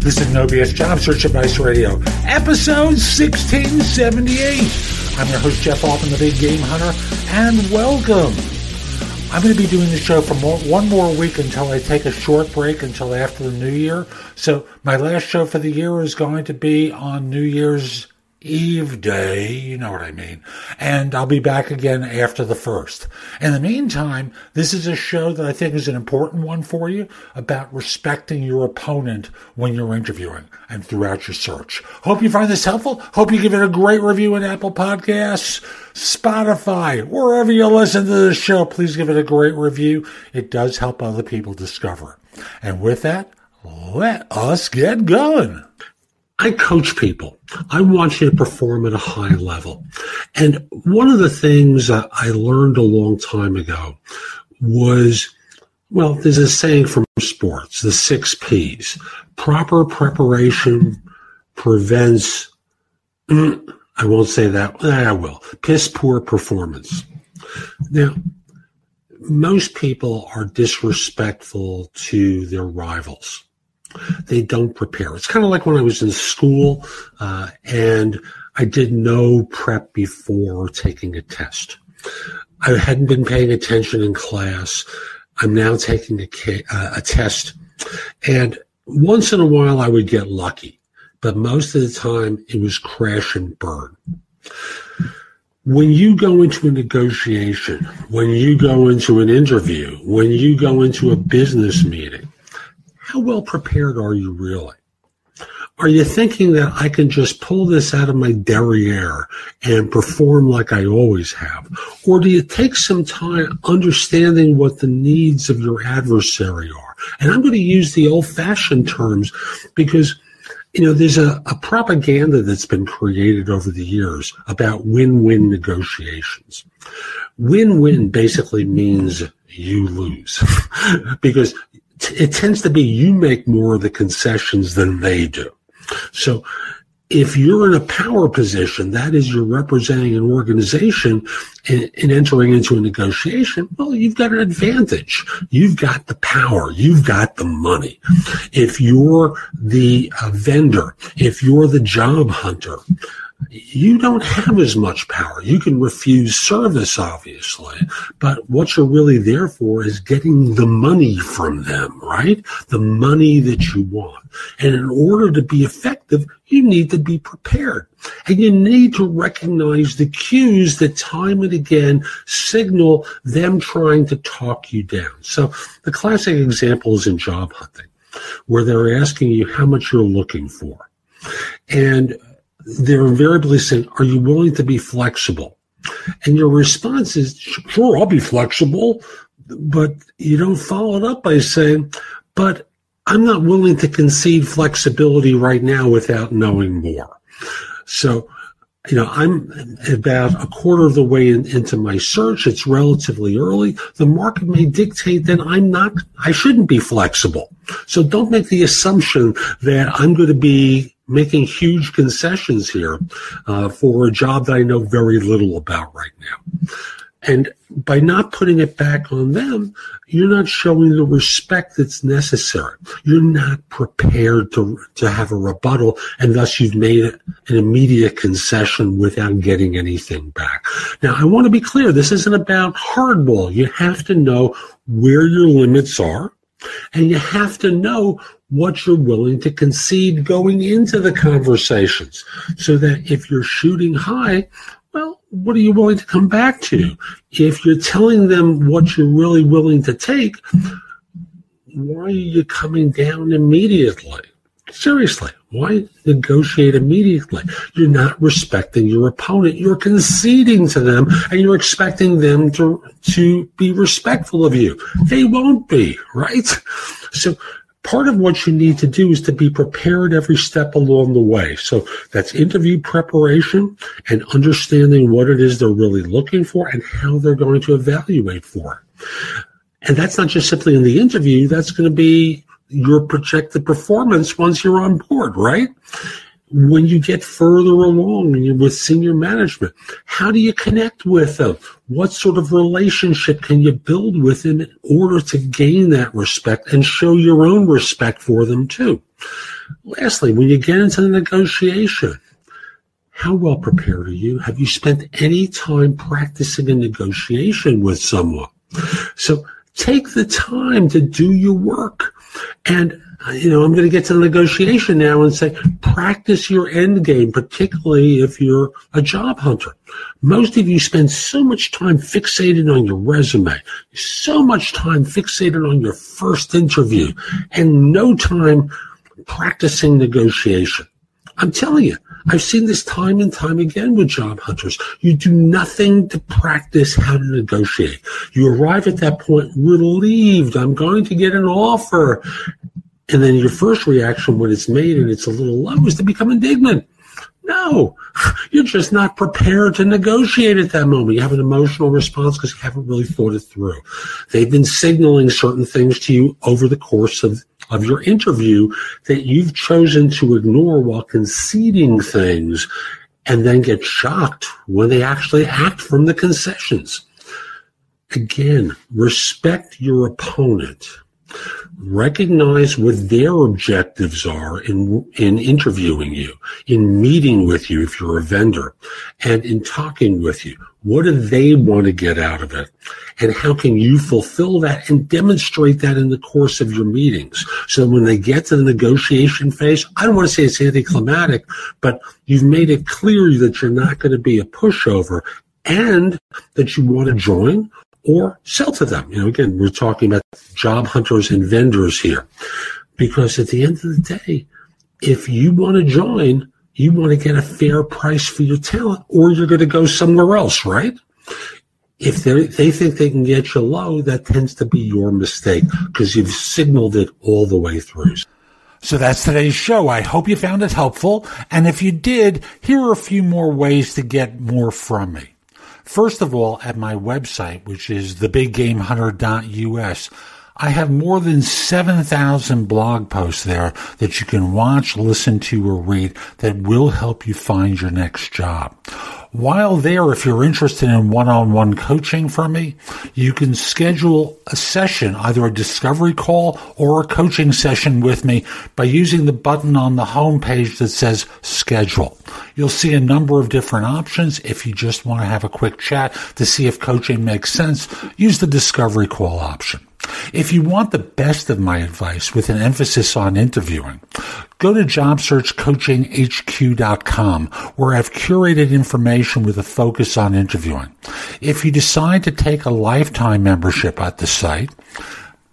This is No BS Job Search Advice Radio, episode 1678. I'm your host, Jeff Altman, the Big Game Hunter, and welcome. I'm going to be doing the show for one more week until I take a short break until after the New Year. So my last show for the year is going to be on New Year's Eve day, you know what I mean. And I'll be back again after the first. In the meantime, this is a show that I think is an important one for you about respecting your opponent when you're interviewing and throughout your search. Hope you find this helpful. Hope you give it a great review on Apple Podcasts, Spotify, wherever you listen to the show. Please give it a great review. It does help other people discover. And with that, let us get going. I coach people. I want you to perform at a high level. And one of the things I learned a long time ago was, well, there's a saying from sports, the 6 Ps. Proper preparation prevents, I won't say that, I will, piss poor performance. Now, most people are disrespectful to their rivals. They don't prepare. It's kind of like when I was in school and I did no prep before taking a test. I hadn't been paying attention in class. I'm now taking a test. And once in a while, I would get lucky. But most of the time, it was crash and burn. When you go into a negotiation, when you go into an interview, when you go into a business meeting, how well prepared are you really? Are you thinking that I can just pull this out of my derriere and perform like I always have? Or do you take some time understanding what the needs of your adversary are? And I'm going to use the old-fashioned terms because, you know, there's a propaganda that's been created over the years about win-win negotiations. Win-win basically means you lose because it tends to be you make more of the concessions than they do. So if you're in a power position, that is, you're representing an organization in entering into a negotiation, well, you've got an advantage. You've got the power. You've got the money. If you're the vendor, if you're the job hunter, you don't have as much power. You can refuse service, obviously, but what you're really there for is getting the money from them, right? The money that you want. And in order to be effective, you need to be prepared. And you need to recognize the cues that time and again signal them trying to talk you down. So the classic example is in job hunting, where they're asking you how much you're looking for. And they're invariably saying, are you willing to be flexible? And your response is, sure, I'll be flexible, but you don't follow it up by saying, but I'm not willing to concede flexibility right now without knowing more. So, you know, I'm about a quarter of the way into my search. It's relatively early. The market may dictate that I shouldn't be flexible. So don't make the assumption that I'm going to be making huge concessions here for a job that I know very little about right now. And by not putting it back on them, you're not showing the respect that's necessary. You're not prepared to have a rebuttal, and thus you've made an immediate concession without getting anything back. Now, I want to be clear. This isn't about hardball. You have to know where your limits are, and you have to know what you're willing to concede going into the conversations so that if you're shooting high, well, what are you willing to come back to? If you're telling them what you're really willing to take, why are you coming down immediately? Seriously, Why negotiate immediately? You're not respecting your opponent. You're conceding to them, and you're expecting them to be respectful of you. They won't be, right? So part of what you need to do is to be prepared every step along the way. So that's interview preparation and understanding what it is they're really looking for and how they're going to evaluate for it. And that's not just simply in the interview. That's going to be your projected performance once you're on board, right? When you get further along and you're with senior management, how do you connect with them? What sort of relationship can you build with them in order to gain that respect and show your own respect for them too? Lastly, when you get into the negotiation, how well prepared are you? Have you spent any time practicing a negotiation with someone? So take the time to do your work. And, you know, I'm going to get to the negotiation now and say, practice your end game, particularly if you're a job hunter. Most of you spend so much time fixated on your resume, so much time fixated on your first interview, and no time practicing negotiation. I'm telling you, I've seen this time and time again with job hunters. You do nothing to practice how to negotiate. You arrive at that point relieved. I'm going to get an offer. And then your first reaction when it's made and it's a little low is to become indignant. No, you're just not prepared to negotiate at that moment. You have an emotional response because you haven't really thought it through. They've been signaling certain things to you over the course of your interview that you've chosen to ignore while conceding things, and then get shocked when they actually act from the concessions. Again, respect your opponent. Recognize what their objectives are in interviewing you, in meeting with you if you're a vendor, and in talking with you. What do they want to get out of it? And how can you fulfill that and demonstrate that in the course of your meetings? So when they get to the negotiation phase, I don't want to say it's anticlimactic, but you've made it clear that you're not going to be a pushover and that you want to join or sell to them. You know, again, we're talking about job hunters and vendors here, because at the end of the day, if you want to join, you want to get a fair price for your talent, or you're going to go somewhere else, right? If they think they can get you low, that tends to be your mistake because you've signaled it all the way through. So that's today's show. I hope you found it helpful. And if you did, here are a few more ways to get more from me. First of all, at my website, which is thebiggamehunter.us, I have more than 7,000 blog posts there that you can watch, listen to, or read that will help you find your next job. While there, if you're interested in one-on-one coaching from me, you can schedule a session, either a discovery call or a coaching session with me by using the button on the homepage that says schedule. You'll see a number of different options. If you just want to have a quick chat to see if coaching makes sense, use the discovery call option. If you want the best of my advice with an emphasis on interviewing, go to jobsearchcoachinghq.com, where I've curated information with a focus on interviewing. If you decide to take a lifetime membership at the site,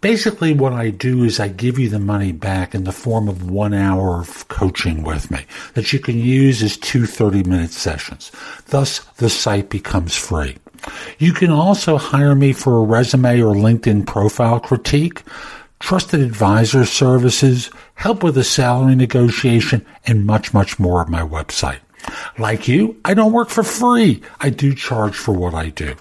basically what I do is I give you the money back in the form of 1 hour of coaching with me that you can use as two 30-minute sessions. Thus, the site becomes free. You can also hire me for a resume or LinkedIn profile critique, trusted advisor services, help with a salary negotiation, and much, much more at my website. Like you, I don't work for free. I do charge for what I do.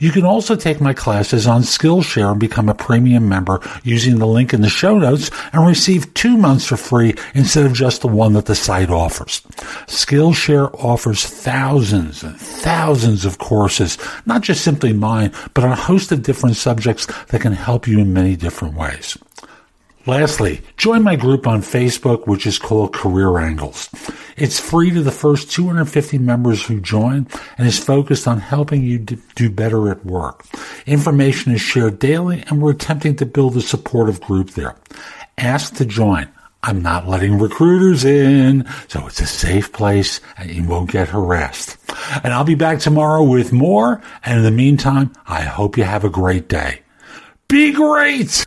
You can also take my classes on Skillshare and become a premium member using the link in the show notes and receive 2 months for free instead of just the one that the site offers. Skillshare offers thousands and thousands of courses, not just simply mine, but on a host of different subjects that can help you in many different ways. Lastly, join my group on Facebook, which is called Career Angles. It's free to the first 250 members who join and is focused on helping you do better at work. Information is shared daily, and we're attempting to build a supportive group there. Ask to join. I'm not letting recruiters in, so it's a safe place and you won't get harassed. And I'll be back tomorrow with more, and in the meantime, I hope you have a great day. Be great!